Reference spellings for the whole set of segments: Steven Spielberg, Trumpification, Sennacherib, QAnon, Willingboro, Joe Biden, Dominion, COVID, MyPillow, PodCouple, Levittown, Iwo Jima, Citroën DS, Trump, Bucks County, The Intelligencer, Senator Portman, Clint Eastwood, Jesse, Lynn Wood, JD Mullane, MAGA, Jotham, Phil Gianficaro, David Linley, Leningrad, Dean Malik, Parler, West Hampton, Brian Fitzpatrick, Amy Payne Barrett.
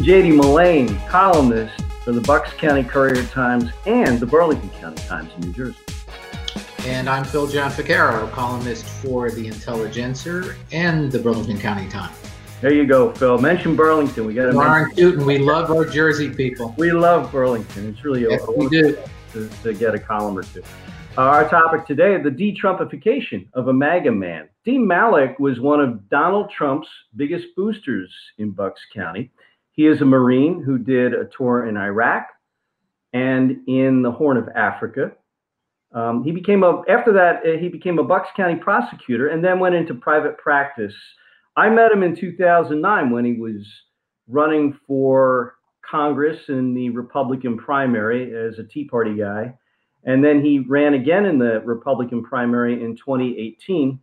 JD Mullane, columnist for the Bucks County Courier Times and the Burlington County Times in New Jersey. And I'm Phil Gianficaro, columnist for The Intelligencer and the Burlington County Times. There you go, Phil. Mention Burlington. We got to mention. We love our Jersey people. We love Burlington. It's really to get a column or two. Our topic today: the de-Trumpification of a MAGA man. Dean Malik was one of Donald Trump's biggest boosters in Bucks County. He is a Marine who did a tour in Iraq and in the Horn of Africa. After that, he became a Bucks County prosecutor and then went into private practice. I met him in 2009 when he was running for Congress in the Republican primary as a Tea Party guy. And then he ran again in the Republican primary in 2018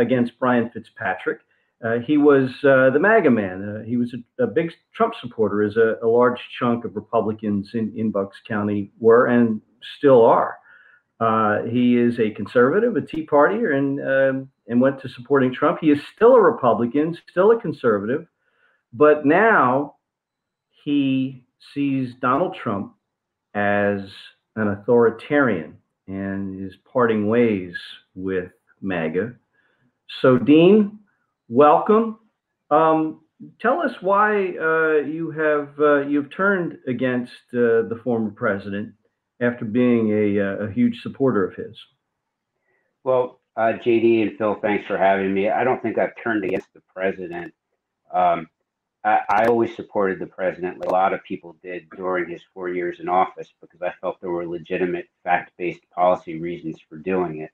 against Brian Fitzpatrick. He was the MAGA man. He was a big Trump supporter, as a large chunk of Republicans in Bucks County were and still are. He is a conservative, a Tea Partier, and went to supporting Trump. He is still a Republican, still a conservative, but now he sees Donald Trump as an authoritarian and is parting ways with MAGA. So, Dean, welcome. Tell us why you've turned against the former president after being a huge supporter of his. Well, JD and Phil, thanks for having me. I don't think I've turned against the president. I always supported the president, like a lot of people did during his 4 years in office, because I felt there were legitimate fact-based policy reasons for doing it.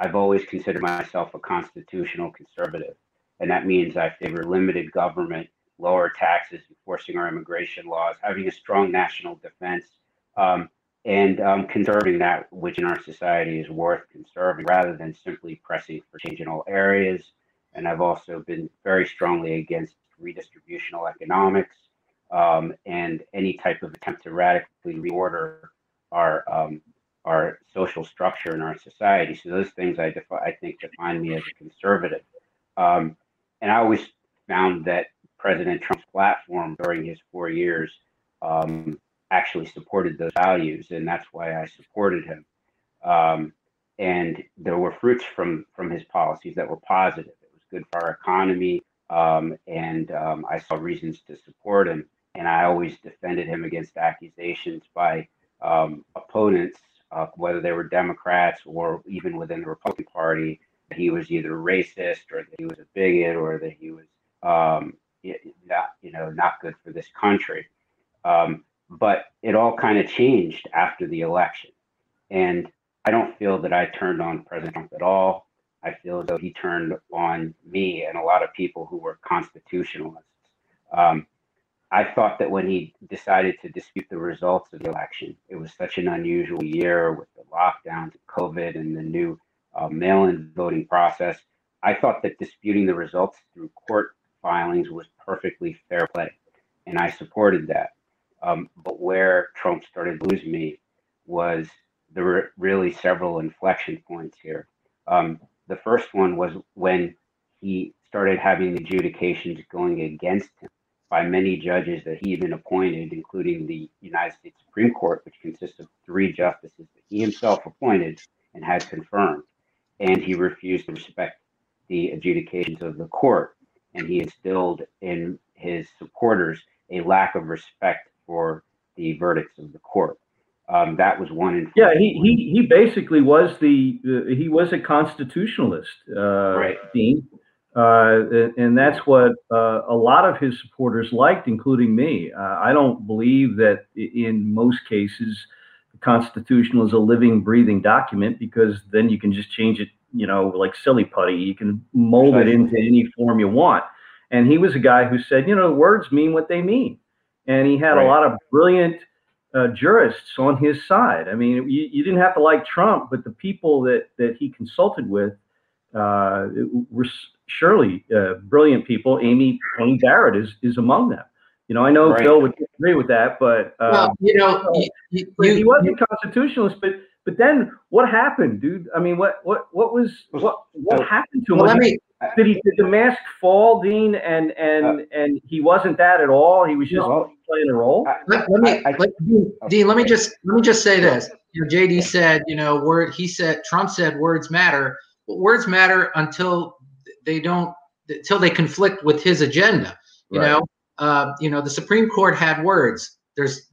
I've always considered myself a constitutional conservative, and that means I favor limited government, lower taxes, enforcing our immigration laws, having a strong national defense, and conserving that which in our society is worth conserving rather than simply pressing for change in all areas. And I've also been very strongly against redistributional economics and any type of attempt to radically reorder our social structure in our society. So those things I think define me as a conservative. And I always found that President Trump's platform during his 4 years actually supported those values, and that's why I supported him. And there were fruits from his policies that were positive. It was good for our economy, and I saw reasons to support him. And I always defended him against accusations by opponents, whether they were Democrats or even within the Republican Party, that he was either racist or that he was a bigot or that he was not good for this country. But it all kind of changed after the election. And I don't feel that I turned on President Trump at all. I feel as though he turned on me and a lot of people who were constitutionalists. I thought that when he decided to dispute the results of the election, it was such an unusual year with the lockdowns, COVID, and the new mail-in voting process. I thought that disputing the results through court filings was perfectly fair play, and I supported that. But where Trump started to lose me was there were really several inflection points here. The first one was when he started having adjudications going against him by many judges that he had been appointed, including the United States Supreme Court, which consists of 3 justices that he himself appointed and had confirmed. And he refused to respect the adjudications of the court. And he instilled in his supporters a lack of respect for the verdicts of the court. That was one in. Yeah, he basically was he was a constitutionalist, right. Dean, and that's what a lot of his supporters liked, including me. I don't believe that in most cases the constitutional is a living, breathing document, because then you can just change it, you know, like silly putty. You can mold it into any form you want. And he was a guy who said, you know, words mean what they mean. And he had a lot of brilliant jurists on his side. I mean, you didn't have to like Trump, but the people that he consulted with were surely brilliant people. Amy Payne Barrett is among them. You know, I know Phil would agree with that, but well, you know, he wasn't a constitutionalist. But then what happened, dude? I mean, what happened to him? Well, did the mask fall, Dean? And he wasn't that at all. He was just playing a role. Dean, let me just say this. You know, JD said, you know, Trump said words matter. But words matter until they conflict with his agenda. You know. You know, the Supreme Court had words.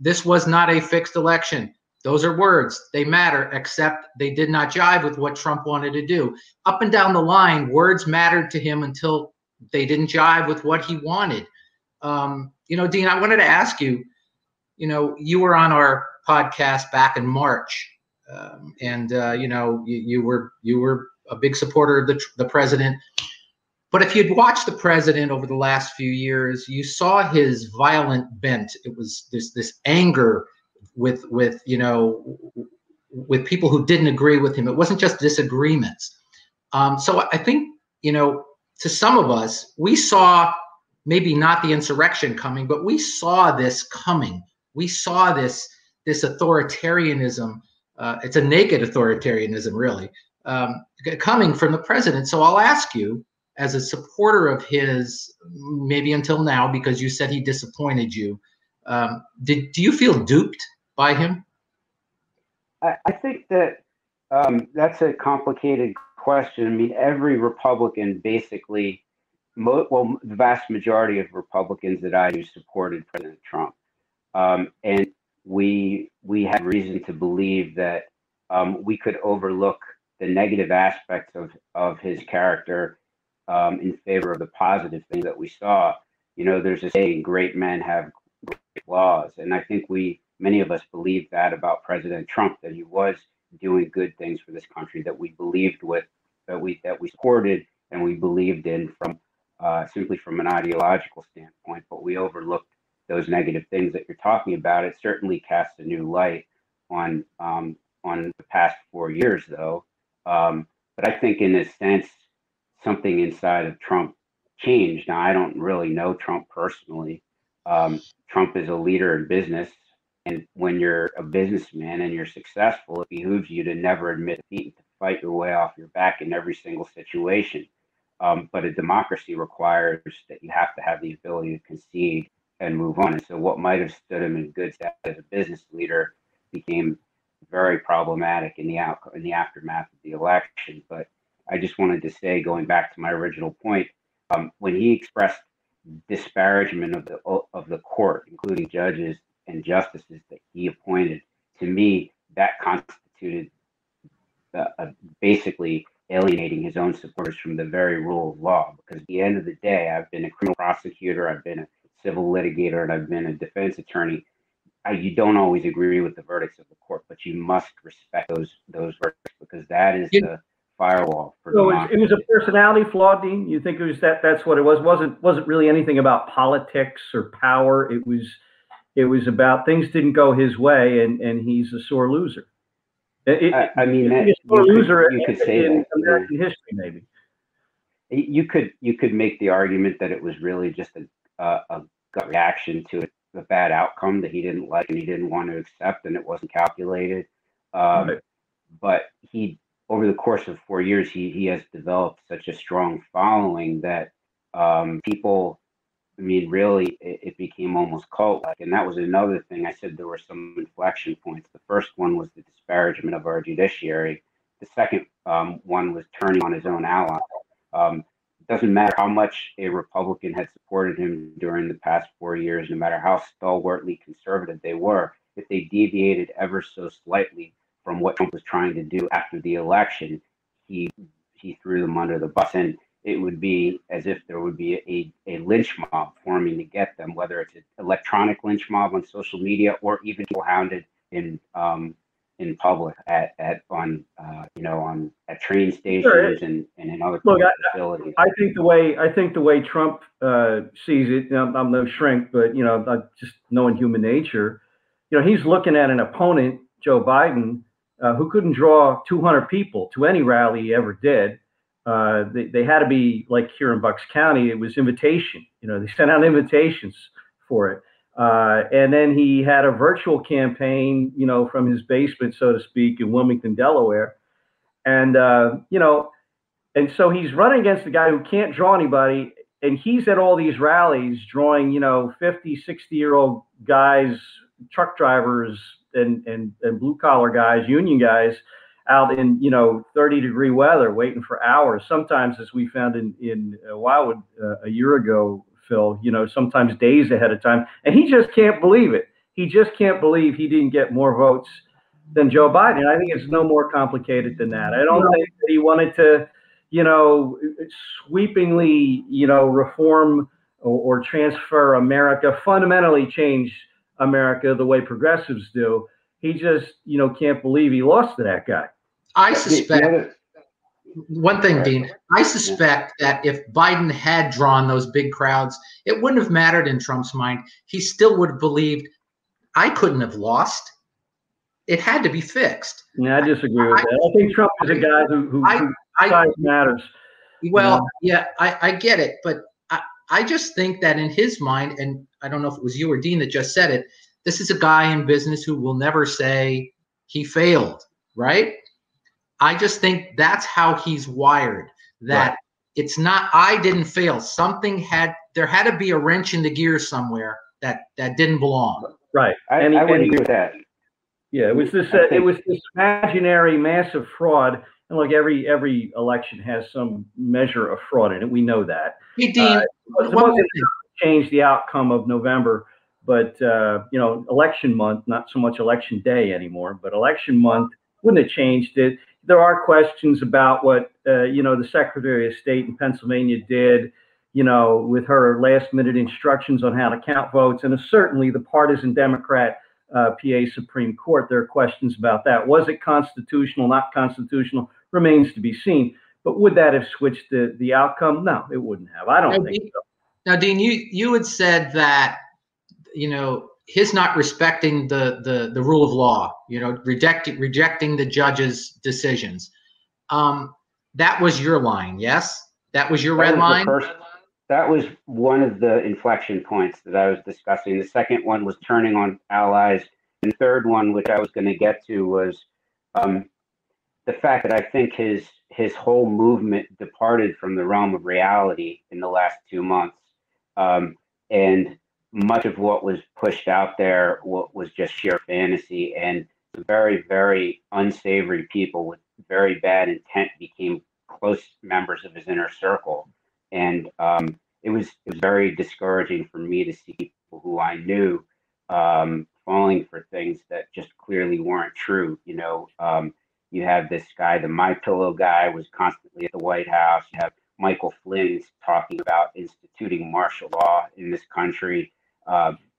This was not a fixed election. Those are words. They matter, except they did not jive with what Trump wanted to do. Up and down the line, words mattered to him until they didn't jive with what he wanted. You know, Dean, I wanted to ask you, you know, you were on our podcast back in March, you know, you were a big supporter of the president. But if you'd watched the president over the last few years, you saw his violent bent. It was this anger with you know, with people who didn't agree with him. It wasn't just disagreements. So I think, you know, to some of us, we saw maybe not the insurrection coming, but we saw this coming. We saw this authoritarianism. It's a naked authoritarianism, really, coming from the president. So I'll ask you, as a supporter of his, maybe until now, because you said he disappointed you, do you feel duped by him? I think that that's a complicated question. I mean, every Republican basically, the vast majority of Republicans that I knew supported President Trump. And we had reason to believe that we could overlook the negative aspects of his character in favor of the positive things that we saw. You know, there's a saying, great men have great flaws. And I think many of us believed that about President Trump, that he was doing good things for this country that we believed with, that we supported and we believed in from simply from an ideological standpoint, but we overlooked those negative things that you're talking about. It certainly casts a new light on the past 4 years though. But I think in a sense, something inside of Trump changed. Now, I don't really know Trump personally. Trump is a leader in business. And when you're a businessman and you're successful, it behooves you to never admit defeat, to fight your way off your back in every single situation. But a democracy requires that you have to have the ability to concede and move on. And so what might have stood him in good stead as a business leader became very problematic in the aftermath of the election. But I just wanted to say, going back to my original point, when he expressed disparagement of the court, including judges and justices that he appointed, to me, that constituted basically alienating his own supporters from the very rule of law. Because at the end of the day, I've been a criminal prosecutor, I've been a civil litigator, and I've been a defense attorney. You don't always agree with the verdicts of the court, but you must respect those verdicts, because that is the firewall for democracy. It was a personality flaw, Dean. You think it was that's what it was? Wasn't really anything about politics or power. It was about things didn't go his way, and he's a sore loser. You could say that in American history, maybe. You could make the argument that it was really just a gut reaction to the bad outcome that he didn't like and he didn't want to accept, and it wasn't calculated. But he, over the course of 4 years, he has developed such a strong following that people, I mean, really, it became almost cult-like. And that was another thing. I said there were some inflection points. The first one was the disparagement of our judiciary. The second one was turning on his own ally. It doesn't matter how much a Republican had supported him during the past 4 years, no matter how stalwartly conservative they were, if they deviated ever so slightly from what Trump was trying to do after the election, he threw them under the bus. And it would be as if there would be a lynch mob forming to get them, whether it's an electronic lynch mob on social media or even people hounded in in public at train stations and in other facilities. I think the way Trump sees it, I'm no shrink, but just knowing human nature, he's looking at an opponent, Joe Biden, who couldn't draw 200 people to any rally he ever did. They had to be, like here in Bucks County, it was invitation. They sent out invitations for it. And then he had a virtual campaign, from his basement, so to speak, in Wilmington, Delaware. And, and so he's running against the guy who can't draw anybody. And he's at all these rallies drawing, 50, 60-year-old guys, truck drivers and blue-collar guys, union guys, out in 30-degree weather, waiting for hours. Sometimes, as we found in Wildwood a year ago, Phil, sometimes days ahead of time, and he just can't believe it. He just can't believe he didn't get more votes than Joe Biden. I think it's no more complicated than that. I don't think that he wanted to, sweepingly, reform or transfer America, fundamentally change America the way progressives do. He just, can't believe he lost to that guy. I suspect one thing, Dean. I suspect that if Biden had drawn those big crowds, it wouldn't have mattered in Trump's mind. He still would have believed, I couldn't have lost. It had to be fixed. Yeah, I disagree with that. I think Trump is a guy who size matters. Well, I get it. But I just think that in his mind, and I don't know if it was you or Dean that just said it, this is a guy in business who will never say he failed, right? I just think that's how he's wired, that right. It's not, I didn't fail. Something there had to be a wrench in the gear somewhere that didn't belong. Right. I wouldn't agree with that. Yeah, it was this imaginary massive fraud. And look, every election has some measure of fraud in it. We know that. Hey, Dean, it changed the outcome of November. But, election month, not so much election day anymore, but election month wouldn't have changed it. There are questions about what, the Secretary of State in Pennsylvania did, with her last minute instructions on how to count votes. And certainly the partisan Democrat PA Supreme Court, there are questions about that. Was it constitutional, not constitutional? Remains to be seen. But would that have switched the outcome? No, it wouldn't have. I don't think so. Now, Dean, you had said that, his not respecting the rule of law, rejecting the judge's decisions. That was your line, yes? That was your red line? That was one of the inflection points that I was discussing. The second one was turning on allies. And the third one, which I was going to get to, was the fact that I think his whole movement departed from the realm of reality in the last 2 months. And much of what was pushed out there was just sheer fantasy, and very, very unsavory people with very bad intent became close members of his inner circle. And it was very discouraging for me to see people who I knew falling for things that just clearly weren't true. You have this guy, the MyPillow guy, was constantly at the White House. You have Michael Flynn talking about instituting martial law in this country.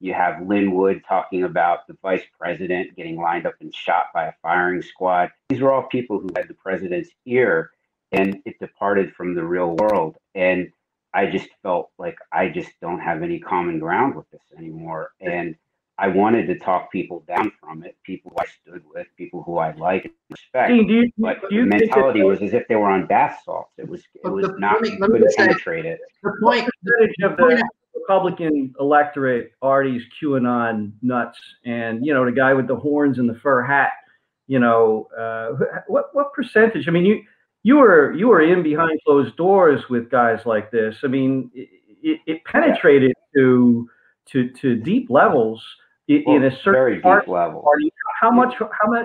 You have Lynn Wood talking about the vice president getting lined up and shot by a firing squad. These were all people who had the president's ear, and it departed from the real world. And I just felt like I just don't have any common ground with this anymore. And I wanted to talk people down from it, people who I stood with, people who I like and respect. Dean, but the mentality was as if they were on bath salts. It was not penetrated. The percentage of the Republican electorate are these QAnon nuts, and the guy with the horns and the fur hat. What percentage? I mean, you were in behind closed doors with guys like this. I mean, it penetrated to deep levels. In a certain part, level. How much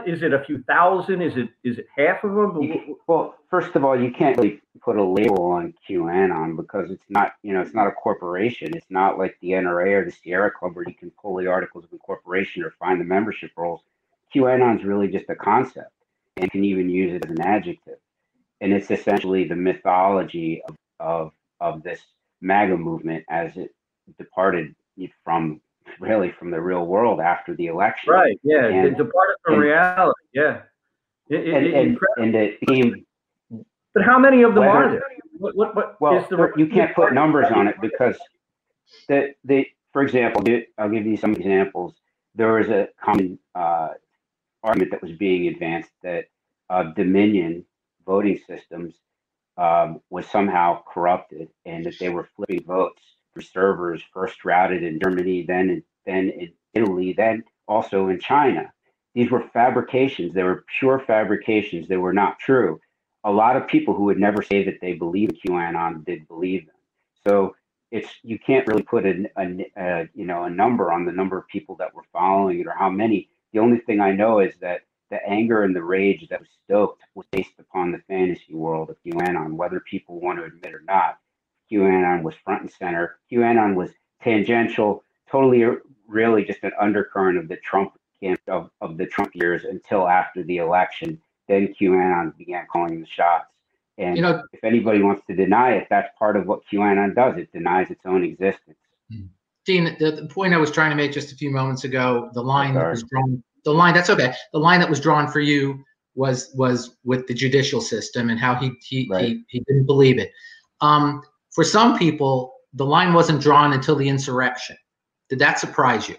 is it? A few thousand? Is it half of them? Well, first of all, you can't really put a label on QAnon because it's not, it's not a corporation. It's not like the NRA or the Sierra Club where you can pull the articles of incorporation or find the membership rolls. QAnon is really just a concept, and you can even use it as an adjective. And it's essentially the mythology of this MAGA movement as it departed from really from the real world after the election. Right. Yeah. And, it's a part of the reality. Yeah. And it became. But how many of them are there? You can't put numbers on it because for example, I'll give you some examples. There was a common argument that was being advanced that Dominion voting systems was somehow corrupted and that they were flipping votes for servers first routed in Germany, then in Italy, then also in China. These were fabrications. They were pure fabrications. They were not true. A lot of people who would never say that they believed QAnon did believe them. So you can't really put a number on the number of people that were following it or how many. The only thing I know is that the anger and the rage that was stoked was based upon the fantasy world of QAnon, whether people want to admit or not. QAnon was front and center. QAnon was tangential, totally, really just an undercurrent of the Trump of the Trump years until after the election. Then QAnon began calling the shots. And if anybody wants to deny it, that's part of what QAnon does. It denies its own existence. Dean, the point I was trying to make just a few moments ago, the line that was drawn for you was with the judicial system and how he didn't believe it. For some people, the line wasn't drawn until the insurrection. Did that surprise you?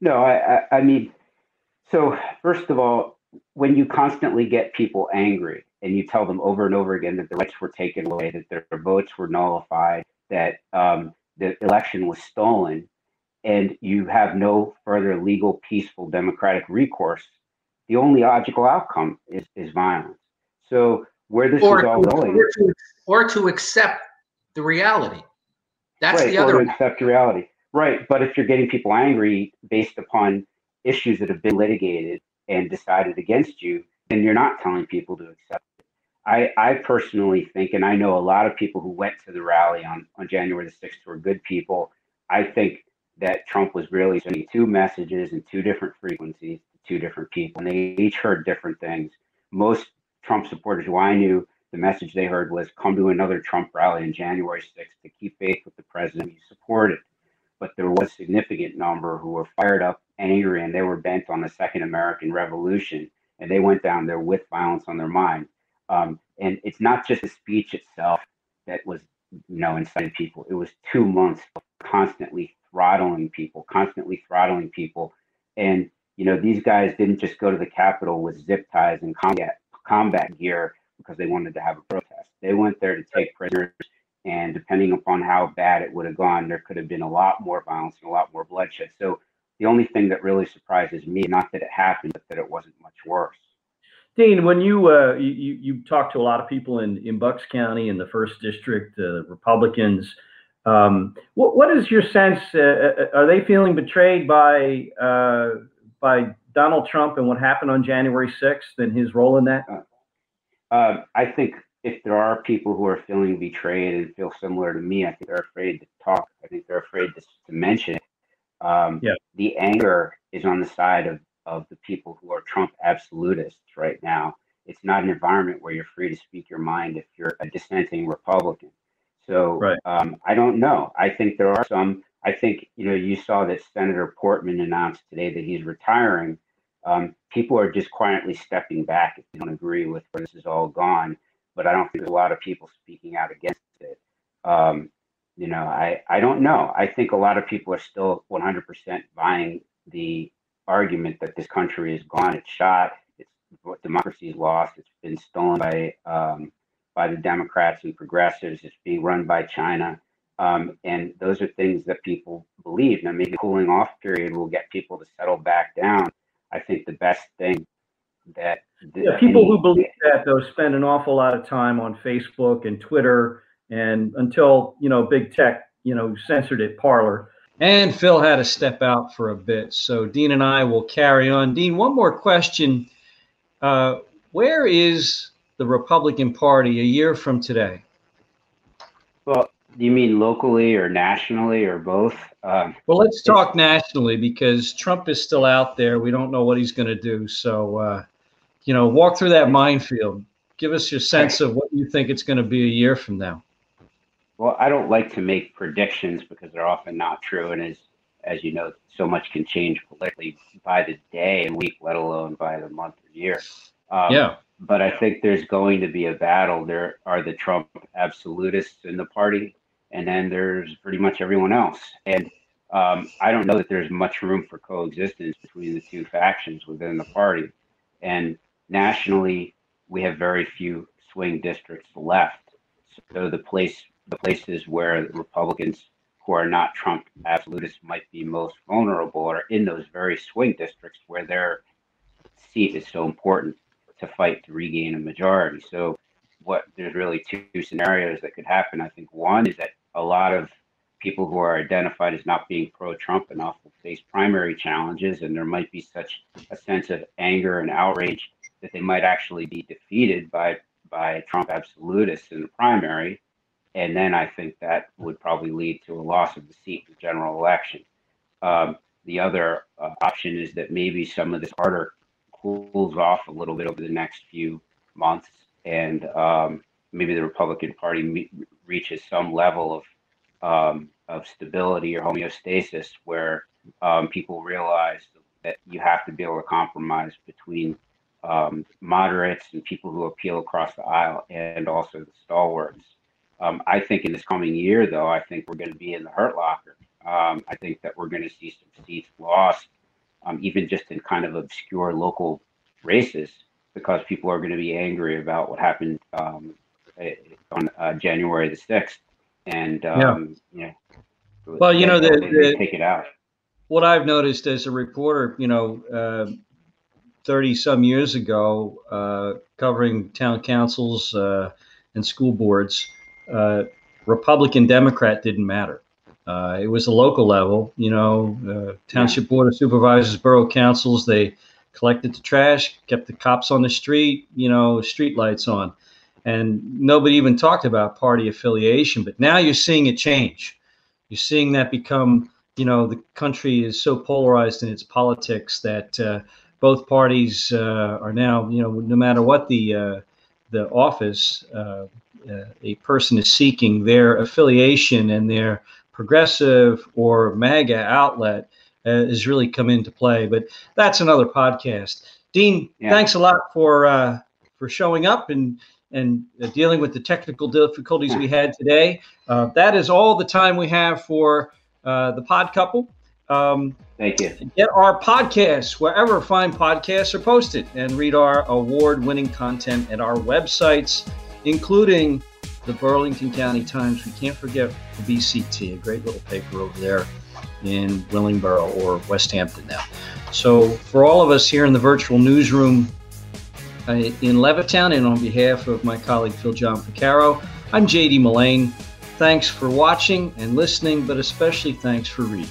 No, I mean, so first of all, when you constantly get people angry and you tell them over and over again that their rights were taken away, that their votes were nullified, that the election was stolen, and you have no further legal, peaceful, democratic recourse, the only logical outcome is violence. So where this is all going... Or to accept the reality. That's the other... Or to accept the reality. Right, but if you're getting people angry based upon issues that have been litigated and decided against you, then you're not telling people to accept it. I personally think, and I know a lot of people who went to the rally on January the 6th were good people. I think that Trump was really sending two messages in two different frequencies to two different people, and they each heard different things. Most Trump supporters who I knew, the message they heard was come to another Trump rally on January 6th to keep faith with the president you supported. But there was a significant number who were fired up, angry, and they were bent on the second American Revolution, and they went down there with violence on their mind. And it's not just the speech itself that was, inciting people. It was 2 months of constantly throttling people. And, these guys didn't just go to the Capitol with zip ties and combat gear because they wanted to have a protest. They went there to take prisoners. And depending upon how bad it would have gone, there could have been a lot more violence and a lot more bloodshed. So the only thing that really surprises me, not that it happened, but that it wasn't much worse. Dean, when you talk to a lot of people in Bucks County, in the first district, Republicans, what is your sense? Are they feeling betrayed by Donald Trump and what happened on January 6th and his role in that? I think if there are people who are feeling betrayed and feel similar to me, I think they're afraid to talk. I think they're afraid to mention it. The anger is on the side of the people who are Trump absolutists right now. It's not an environment where you're free to speak your mind if you're a dissenting Republican. So right. I don't know. I think there are some. I think, you saw that Senator Portman announced today that he's retiring. People are just quietly stepping back if they don't agree with where this is all gone. But I don't think there's a lot of people speaking out against it. I don't know. I think a lot of people are still 100% buying the argument that this country is gone. It's shot. It's what democracy is lost. It's been stolen by the Democrats and progressives. It's being run by China. And those are things that people believe. Now, maybe the cooling off period will get people to settle back down. I think the best thing that people who believe that, though, spend an awful lot of time on Facebook and Twitter. And until, big tech, censored it, Parler. And Phil had to step out for a bit. So Dean and I will carry on. Dean, one more question. Where is the Republican Party a year from today? Well, you mean locally or nationally or both? Well, let's talk nationally because Trump is still out there. We don't know what he's going to do. So, walk through that minefield. Give us your sense of what you think it's going to be a year from now. Well, I don't like to make predictions because they're often not true. And as as you know, so much can change politically by the day and week, let alone by the month or year. But I think there's going to be a battle. There are the Trump absolutists in the party, and then there's pretty much everyone else. And I don't know that there's much room for coexistence between the two factions within the party. And nationally, we have very few swing districts left. So the places where the Republicans who are not Trump absolutists might be most vulnerable are in those very swing districts where their seat is so important to fight to regain a majority. So there's really two scenarios that could happen. I think one is that a lot of people who are identified as not being pro-Trump enough will face primary challenges, and there might be such a sense of anger and outrage that they might actually be defeated by Trump absolutists in the primary. And then I think that would probably lead to a loss of the seat in the general election. The other option is that maybe some of this harder cools off a little bit over the next few months, and maybe the Republican Party reaches some level of stability or homeostasis where people realize that you have to be able to compromise between moderates and people who appeal across the aisle and also the stalwarts. I think in this coming year, though, I think we're going to be in the hurt locker. I think that we're going to see some seats lost, even just in kind of obscure local races, because people are going to be angry about what happened on January the 6th. And, well, you know, take it out. What I've noticed as a reporter, 30 some years ago, covering town councils and school boards, Republican, Democrat didn't matter. It was the local level, township board of supervisors, borough councils, they collected the trash, kept the cops on the street, street lights on. And nobody even talked about party affiliation. But now you're seeing it change. You're seeing that become, the country is so polarized in its politics that both parties are now, no matter what the office a person is seeking, their affiliation and their progressive or MAGA outlet has really come into play. But that's another podcast. Dean, thanks a lot for showing up and dealing with the technical difficulties we had today. That is all the time we have for the Pod Couple. Thank you. Get our podcasts wherever fine podcasts are posted, and read our award-winning content at our websites, including the Burlington County Times. We can't forget the BCT, a great little paper over there in Willingboro or West Hampton now. So for all of us here in the virtual newsroom, in Levittown, and on behalf of my colleague Phil Gianficaro, I'm JD Mullane. Thanks for watching and listening, but especially thanks for reading.